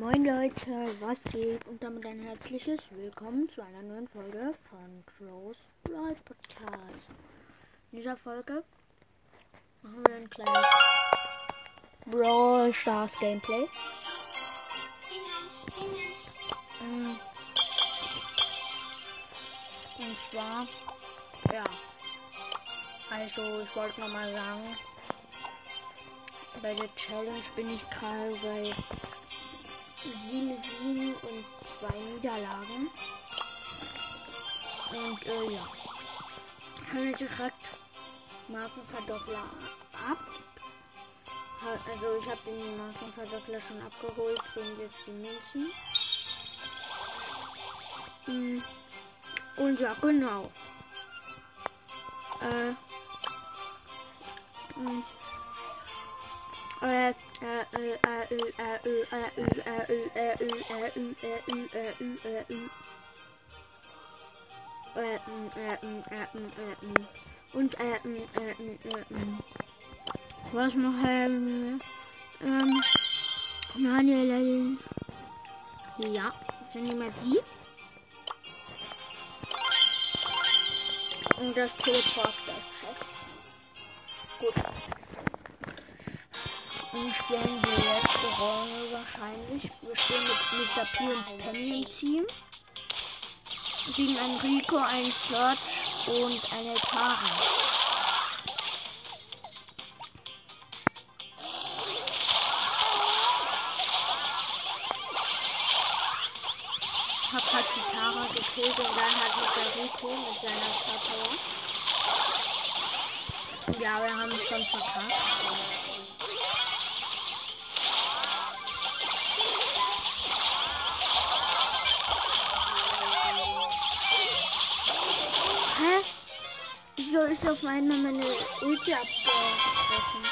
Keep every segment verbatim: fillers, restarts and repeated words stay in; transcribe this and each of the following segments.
Moin Leute, was geht? Und damit ein herzliches Willkommen zu einer neuen Folge von Close Life Podcast. In dieser Folge machen wir ein kleines Brawl Stars Gameplay. Und zwar, ja, also ich wollte nochmal sagen, bei der Challenge bin ich gerade bei sieben Siegen und zwei Niederlagen. Und äh, ja. Habe ich direkt Markenverdoppler ab. Also ich habe den Markenverdoppler schon abgeholt und jetzt die Münzen. Und ja, genau. Äh. Mh. Äh, äh, äh, äh, äh, äh, äh, äh, äh, äh, äh, äh, Wir spielen die letzte Runde wahrscheinlich. Wir spielen mit Mister P und Penny im Team. Gegen einen Rico, einen George und eine Tara. Ich hab fast die Tara gekillt und dann hat mich der Rico mit seiner Star-Power. Ja, wir haben schon verkackt. Ist auf einmal meine Ulti abgetroffen.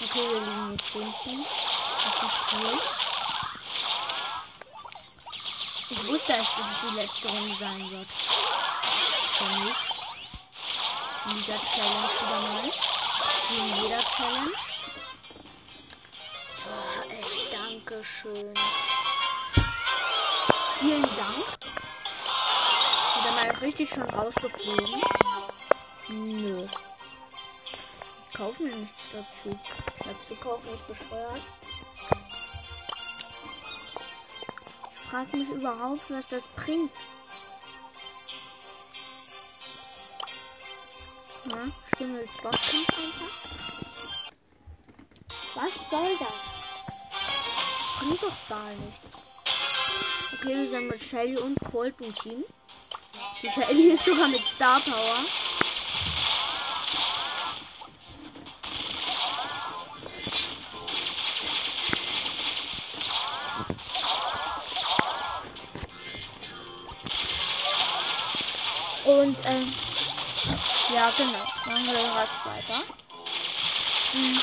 Okay, wir liegen jetzt hinten. Das ist cool. Ich wusste erst, dass es die letzte Runde sein wird. Für mich. In dieser Challenge wieder mal. Wie in jeder Challenge. Oh, echt, danke schön. Vielen Dank. Richtig schon rausgeflogen. Nö. Kaufen wir nichts dazu. Dazu kaufen ist besteuert. Ich frage mich überhaupt, was das bringt. Na, spielen wir jetzt Boxen einfach. Was soll das? Bringt doch gar nichts. Okay, wir sind mit Shelly und Colton im Team. Die Shelly ist sogar mit Star Power. Und ähm, ja genau, machen wir direkt weiter. Hm.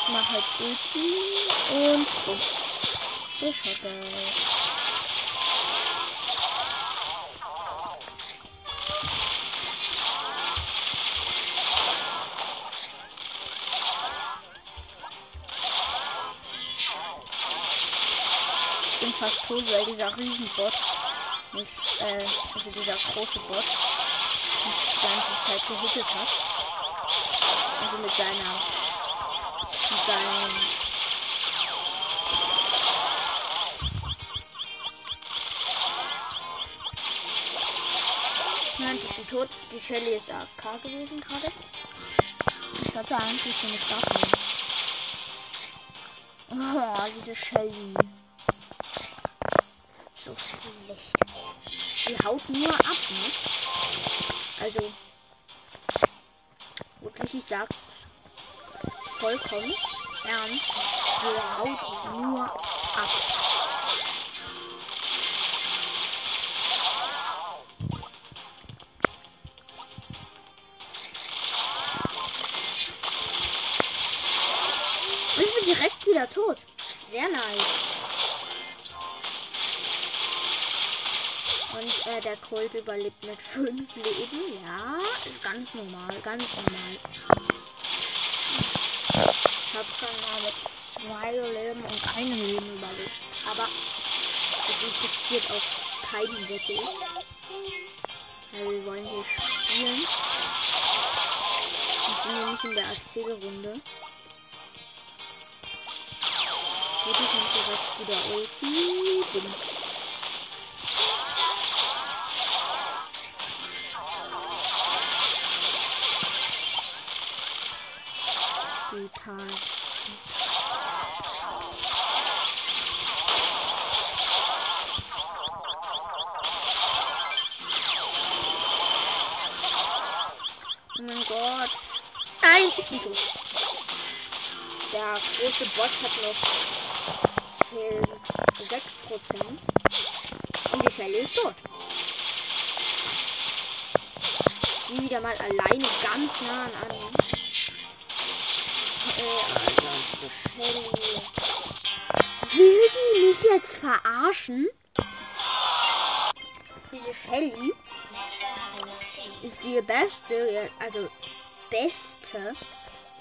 Ich mache halt Ulti und bumm. Der Schotter. Fast tot, weil dieser Riesenbot, nicht, äh, also dieser große Bot, mich die ganze Zeit gehittet hat. Also mit seiner, mit seinem, nein, ich bin tot, die Shelly ist A F K gewesen gerade. Ich hatte eigentlich schon eine Kraft. Oh, diese Shelly. So schlecht. Die haut nur ab, ne? Also, wirklich, ich sag's vollkommen ernst. Die haut nur ab. Ich bin direkt wieder tot. Sehr nice. Und äh, der Colt überlebt mit fünf Leben. Ja, ist ganz normal, ganz normal. Ich hab einem Leben und einem Leben überlebt. Aber es interessiert auch keinen wirklich. Weil wir wollen hier spielen. Ich bin nämlich in der Erzählrunde. Ich muss direkt wieder ulti. Total. Oh mein Gott. Nein, ich bin tot. Der große Bot hat noch sechs Prozent. Und die Shelly ist tot. Wie wieder mal alleine ganz nah an einem. Äh, Alter, will die mich jetzt verarschen? Diese Shelly ist die beste, also beste,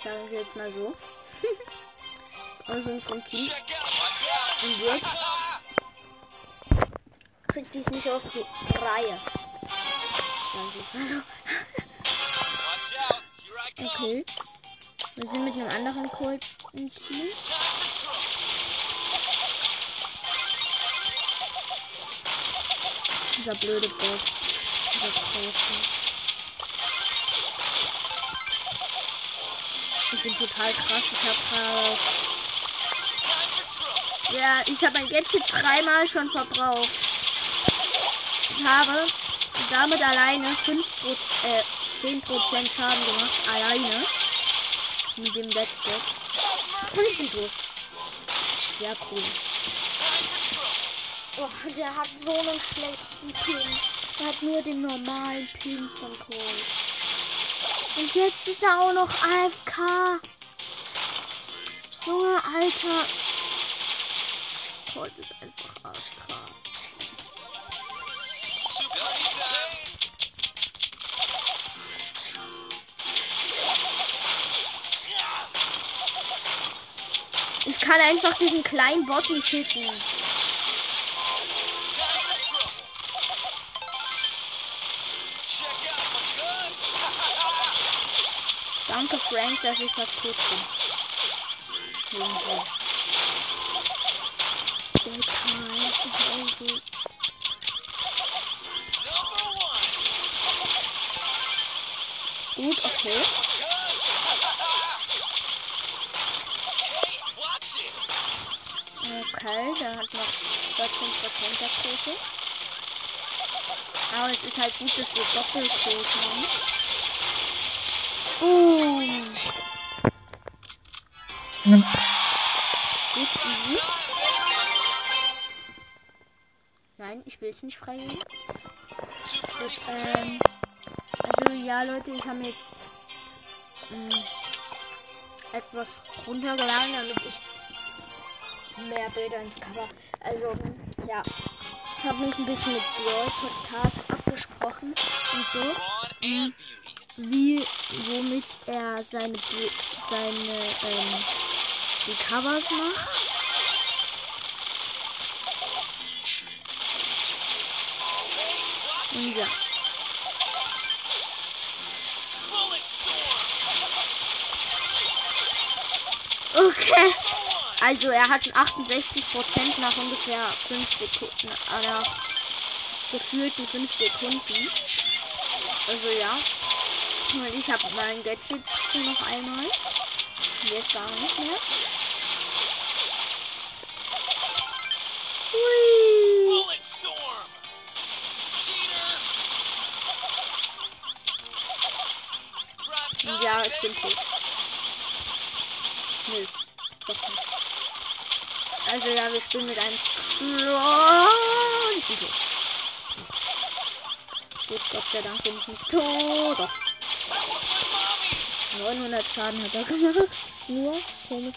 sagen wir jetzt mal so, aus unserem Team. Und jetzt kriegt die es nicht auf die Reihe. Okay. Wir sind mit einem anderen Colt im Team. Dieser blöde Boss. Dieser große. Ich bin total krass. Ich hab äh Ja, ich habe mein Gadget dreimal schon verbraucht. Ich habe damit alleine fünf, äh, zehn Prozent Schaden gemacht. Alleine. Mit dem Wettbewerb. Und ich bin tot. Sehr cool. Oh, der hat so einen schlechten Pin. Der hat nur den normalen Pin von Colt. Und jetzt ist er auch noch A F K. Junge, Alter. Colt ist einfach A F K. Ich kann einfach diesen kleinen Bot nicht hitten. Danke, Frank, dass ich was tut bin. Okay. Gut, okay. Okay, der hat noch vierzehn Prozent der Quote. Aber es ist halt gut, dass wir Doppelquote haben. Boom! Mhm. Gut, easy. Nein, ich will es nicht freigeben. Gut, ähm... Also, ja, Leute, ich habe jetzt... Mh, etwas runtergeladen, damit ich... mehr Bilder ins Cover. Also, ja. Ich habe mich ein bisschen mit Brawl Podcast abgesprochen und so. Wie, wie womit er seine, seine, ähm, die Covers macht. Und ja. Okay. Also er hat achtundsechzig Prozent nach ungefähr fünf Sekunden, oder gefühlten fünf Sekunden. Also ja. Und ich habe mein Gadget noch einmal. Jetzt gar nicht mehr. Hui. Ja, ich bin tot. Nö, doch nicht. Also ja, wir spielen mit einem Brawl. Ich bin tot. Gut, Gott sei Dank bin ich nicht tot. Doch. neunhundert Schaden hat er gemacht. Nur komisch.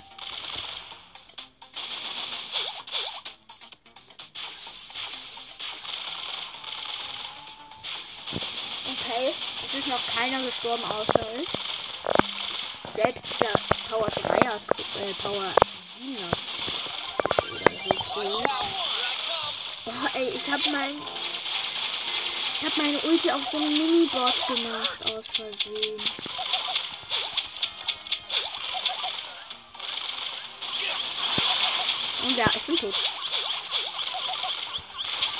Okay, es ist noch keiner gestorben außer ich. Selbst der Power drei, äh, Power Diener. Boah, ey, ich hab mein... Ich hab meine Ulti auf so einem Mini-Bot gemacht, aus Versehen. Und ja, ich bin tot.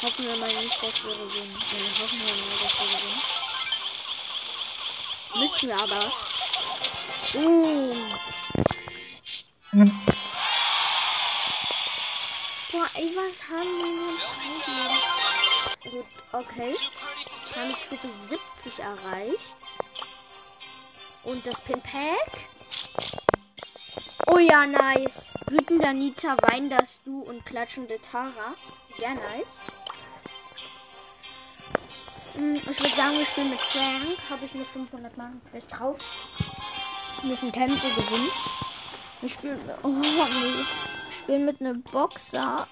Hoffen wir mal nicht, dass wir gewinnen. Nein, hoffen wir mal, dass wir gewinnen. Müssen wir aber. Uh. Boah, ey, was haben wir denn? Gut, okay. Wir haben jetzt Stufe siebzig erreicht. Und das Pinpack. Oh ja, nice. Wütender Nita, weinderst du und klatschende Tara. Sehr nice. Ich würde sagen, wir spielen mit Frank. Habe ich nur fünfhundert Marken Quest drauf. Wir müssen Kämpfe gewinnen. Wir spielen, oh nee. Ich spiele mit einem Boxer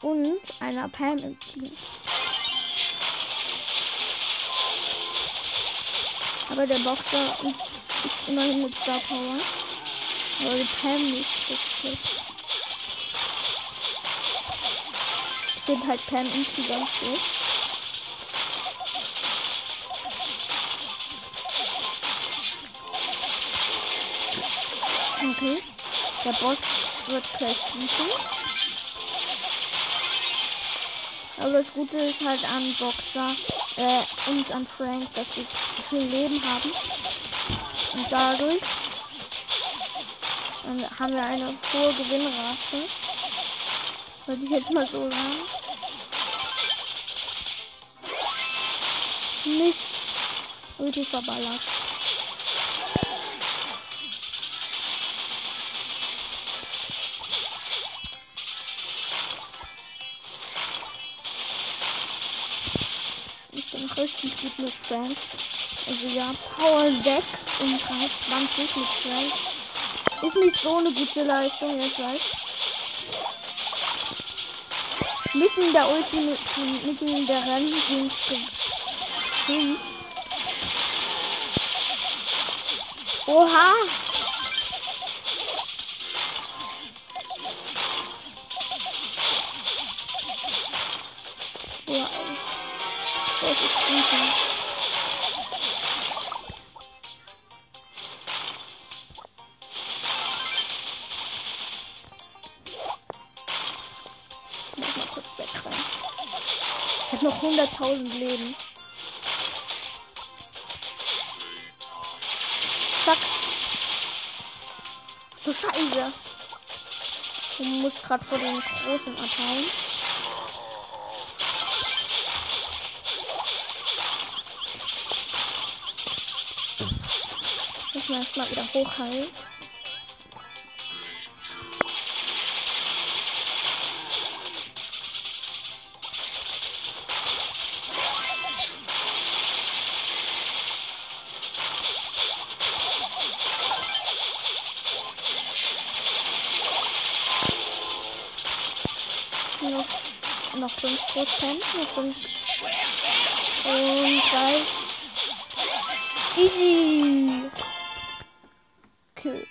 und einer Pam im Team. Aber der Boxer ist immerhin mit Star Power. Aber die Pam nicht richtig. Ich bin halt Pam insgesamt nicht. Okay, der Boss wird gleich liefern. Aber das Gute ist halt an Boxer äh, und an Frank, dass sie viel Leben haben. Und dadurch äh, haben wir eine hohe Gewinnrate. Würde ich jetzt mal so sagen. Nicht Ulti verballert. Richtig gut mit Frank. Also ja, Power sechs und dreiundzwanzig mit Frank. Ist nicht so eine gute Leistung, ich weiß. Mitten in der Ulti, mitten in der Rennen ging es. Oha! Das ist ich muss mal kurz weg rein. Ich hab noch hunderttausend Leben. Zack. Du Scheiße. Du musst gerade vor den Großen abhauen. Erstmal wieder hochhalten. Noch, noch fünf Prozent, noch fünf. Und drei. Easy. Gut.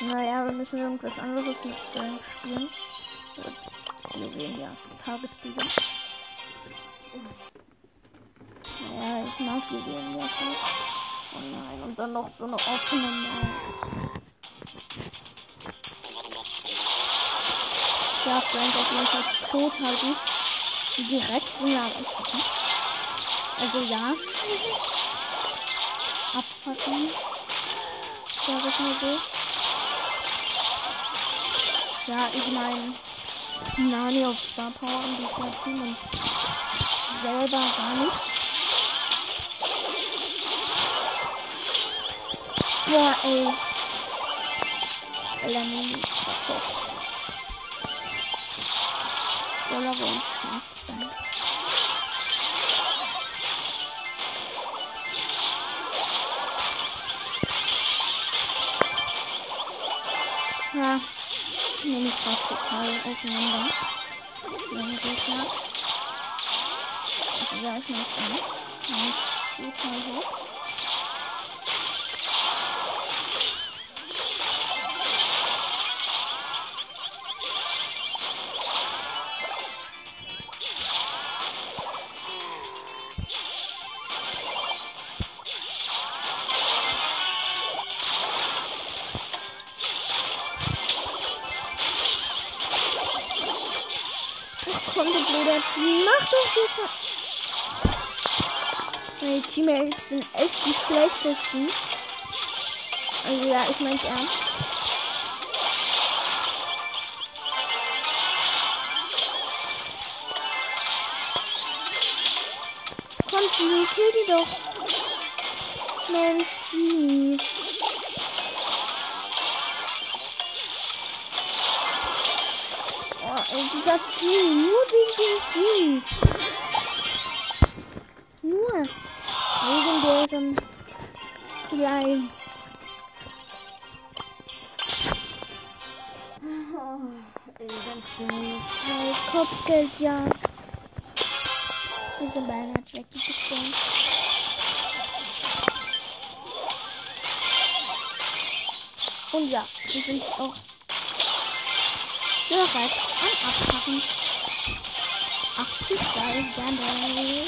Naja, wir müssen irgendwas anderes mit Frank spielen. Wir sehen ja Tagessieger. Naja, ich mag die Ideen ja schon. Oh nein, und dann noch so eine offene Mauer. Ja, Frank auf jeden Fall tot halten. Direkt in der Richtung. Also ja. Abfacken. Sag ich mal so. Ja, ich meine, Nani auf Star Power und die Platin und selber gar nicht. Boah, ey. Lenny. Soll aber uns nicht sein. Ja, ich nehme mich gerade total auseinander. Mein Gegner. Also ja, ich nehme es an. Total hoch. macht das jetzt? Meine Teammates sind echt die schlechtesten. Also ja, ich mein's ernst. Komm, Gini, kill die doch. Mensch, Gini. Oh, ey, dieser Gini. Nur wegen dem Gini. Nur wegen diesem kleinen. Kopfgeld, ja. Diese Beine hat weggeschwungen. Und ja, wir sind auch bereit am Abpacken. achtzig, gerne.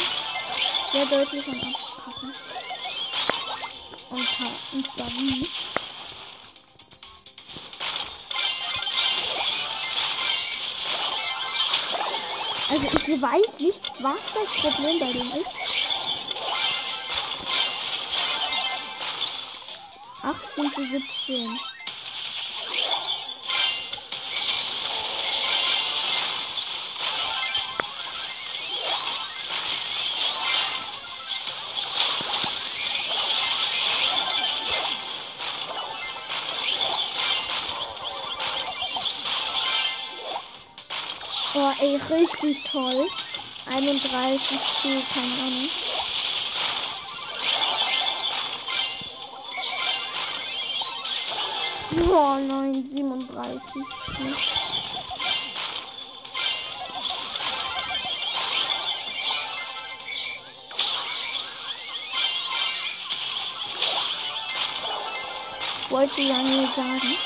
Sehr deutlich am Abpacken. Und, und zwar wie? Also ich weiß nicht, was das Problem bei dem ist. achtzehn zu siebzehn. Oh, ey, richtig toll. einunddreißig zu, keine Ahnung. Oh, nein, siebenunddreißig. Ich wollte ja nur sagen.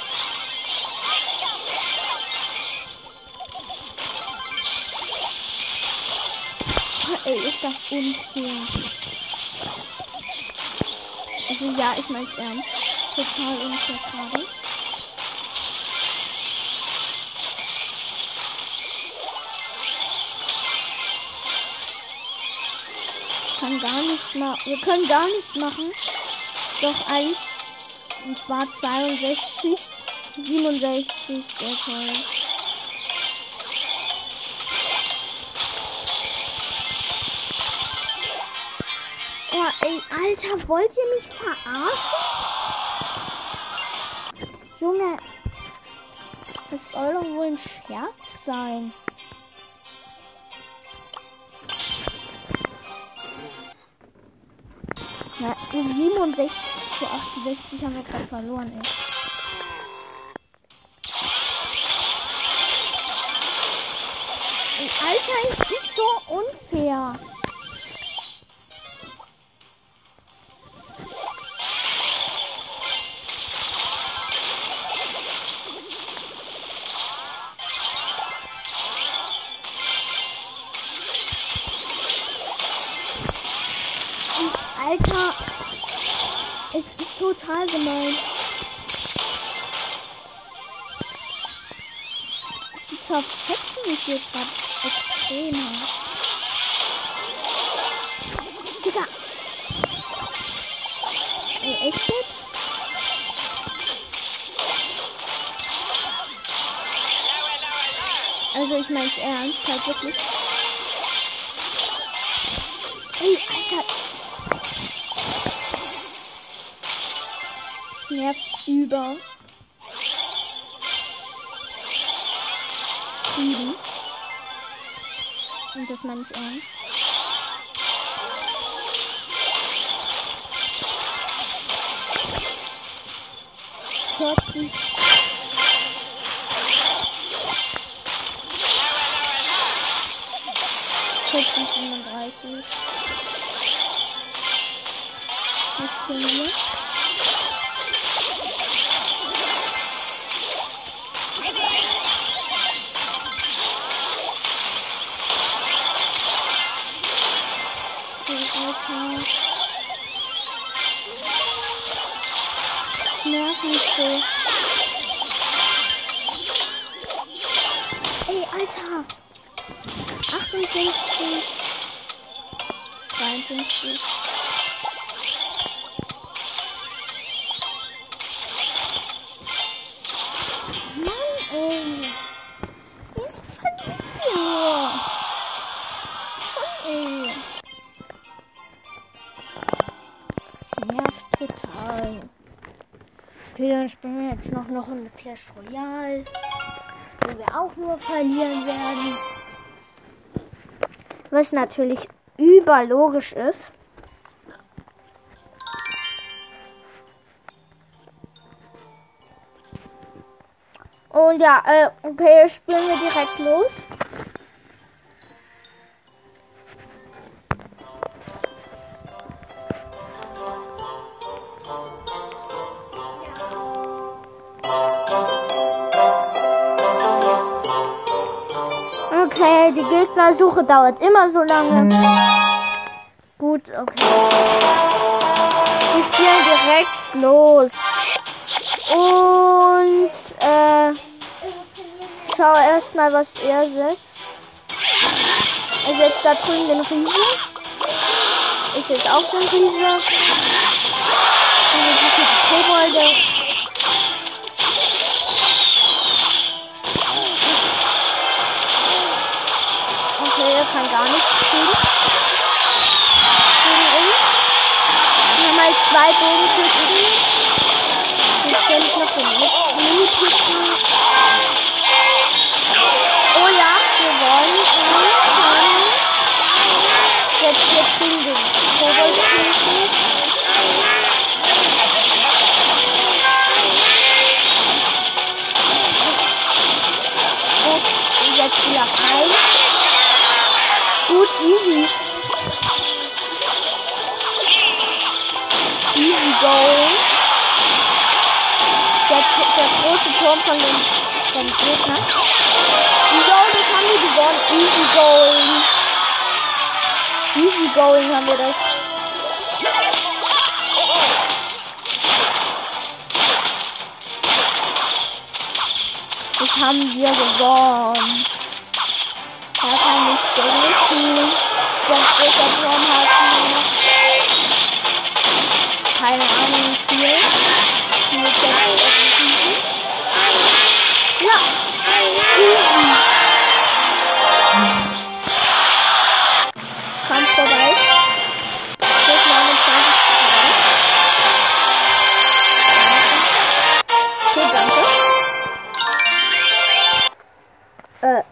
Ey, ist das unfair. Also ja, ich mein's ernst. Total unfair gerade. Kann gar nichts machen. Wir können gar nichts machen. Doch eins. Und zwar zweiundsechzig. siebenundsechzig. Sehr toll. Ey, Alter, wollt ihr mich verarschen? Junge, das soll doch wohl ein Scherz sein. Na, siebenundsechzig zu achtundsechzig haben wir gerade verloren, ey. ey Alter, es ist so unfair. Alter, es ist total gemein. Die zerfetzen mich hier gerade extrem hart. Digga. Ey, echt jetzt? Also ich mein's ernst, halt wirklich. Ey, Alter. Nervt über. Mhm. Und das meine ich ernst. vierzig. vierzig, siebenunddreißig. Was können wir? Okay. Ey, Alter! achtundfünfzig, zweiundfünfzig. Mann, ey. Wieso verlieren wir? Mann, ey. Das nervt total. Okay, dann spielen wir jetzt noch, noch in Clash Royale, wo wir auch nur verlieren werden. Was natürlich überlogisch ist. Und ja, äh, okay, spielen wir direkt los. Okay, die Gegnersuche dauert immer so lange. Gut, okay. Wir spielen direkt los. Und äh, schau erstmal, was er setzt. Er setzt da drüben den Riesen. Ich setze auch den Riesen. Und die Kobolde. Kann gar nichts kriegen. Gegen uns. Wir haben halt zwei Bogenschützen. Jetzt stelle ich noch den Mini-Kissen. Oh ja, wir wollen ihn. Jetzt jetzt gegen den Koboldschissen. Und jetzt wieder ein. Gut, easy. Easy goal. Der, der große Turm von dem, von dem Gegner. Yo, das haben wir gewonnen. Easy goal. Easy goal haben wir das. Das haben wir gewonnen. Da kann nichts gegen mich tun. Sonst wird der Turm halt nur. Keine Ahnung, wie viel. Die wird jetzt öffnen. Ja. Easy. Kommst vorbei. Jetzt neunundzwanzig Komma drei. Okay, danke. Äh.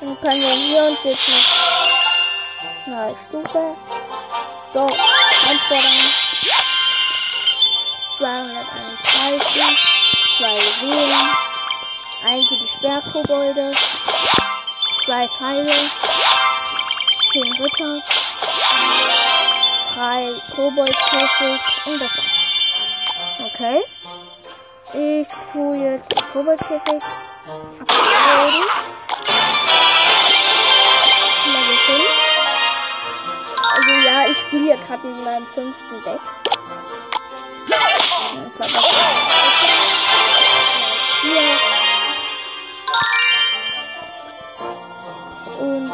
Dann können wir hier uns jetzt eine neue Stufe. So, Anforderungen. zweihunderteinunddreißig, zwei Seelen, einige Sperrkobolde, zwei Pfeile, zehn Ritter, drei Koboldkäfig und das war's. Okay. Ich tue jetzt den Koboldkäfig. Upgraden. Level fünf. Also ja, ich spiele hier gerade mit meinem fünften Deck. Hier. Und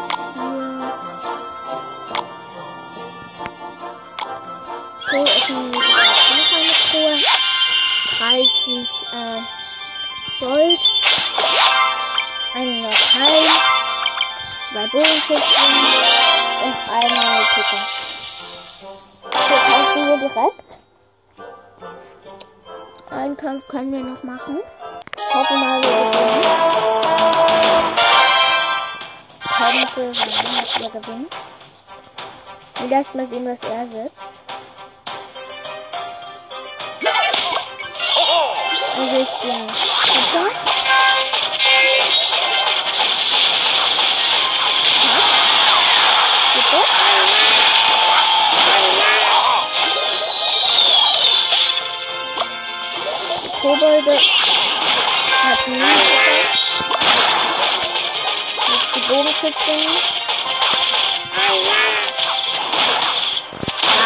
hier. So, öffnen wir die dreißig äh, Gold. Eine Lokal, zwei Bogenschützen und einmal Kicker. So, kaufen wir direkt. Einen Kampf können wir noch machen. Hoffen wir mal, wir gewinnen. Hoffen wir gewinnen. Und erstmal sehen, was er setzt. Und wir spielen Kicker. Kobolde hat nie gesetzt. Jetzt die Bogenschützen. Ja,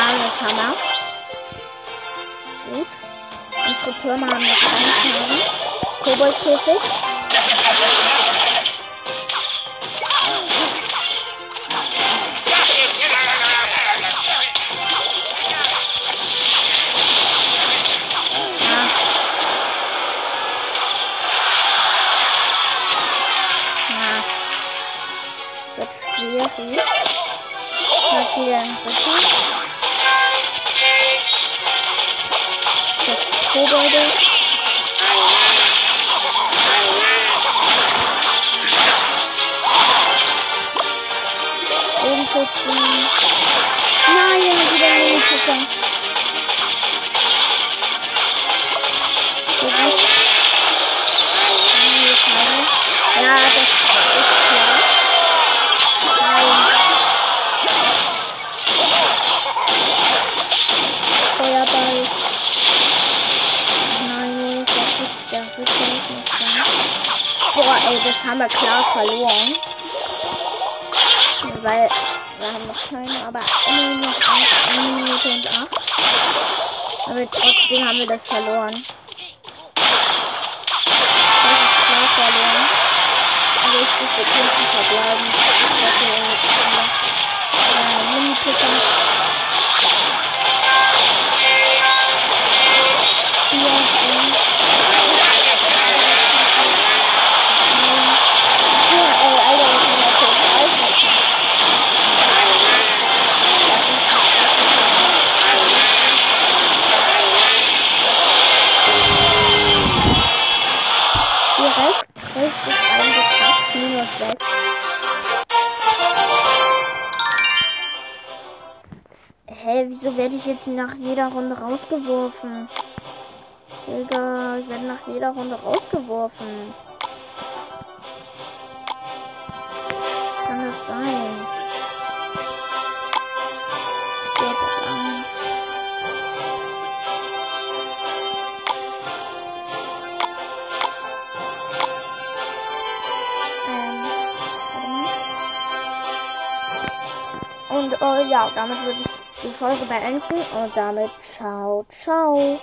das haben wir. unsere Türme haben noch einen Koboldkäfig. Jetzt haben wir klar verloren. Weil wir haben noch keine, aber eine Minute und acht. Aber trotzdem haben wir das verloren. Das ist klar verloren. Also ich muss die Kunden verbleiben. Ich werde hier äh, Mini-Picken. Hier wieso werde ich jetzt nach jeder Runde rausgeworfen? Digga, ich werde nach jeder Runde rausgeworfen. Kann das sein? Ähm, warte mal. Und oh ja, damit würde ich die Folge beenden und damit ciao, ciao.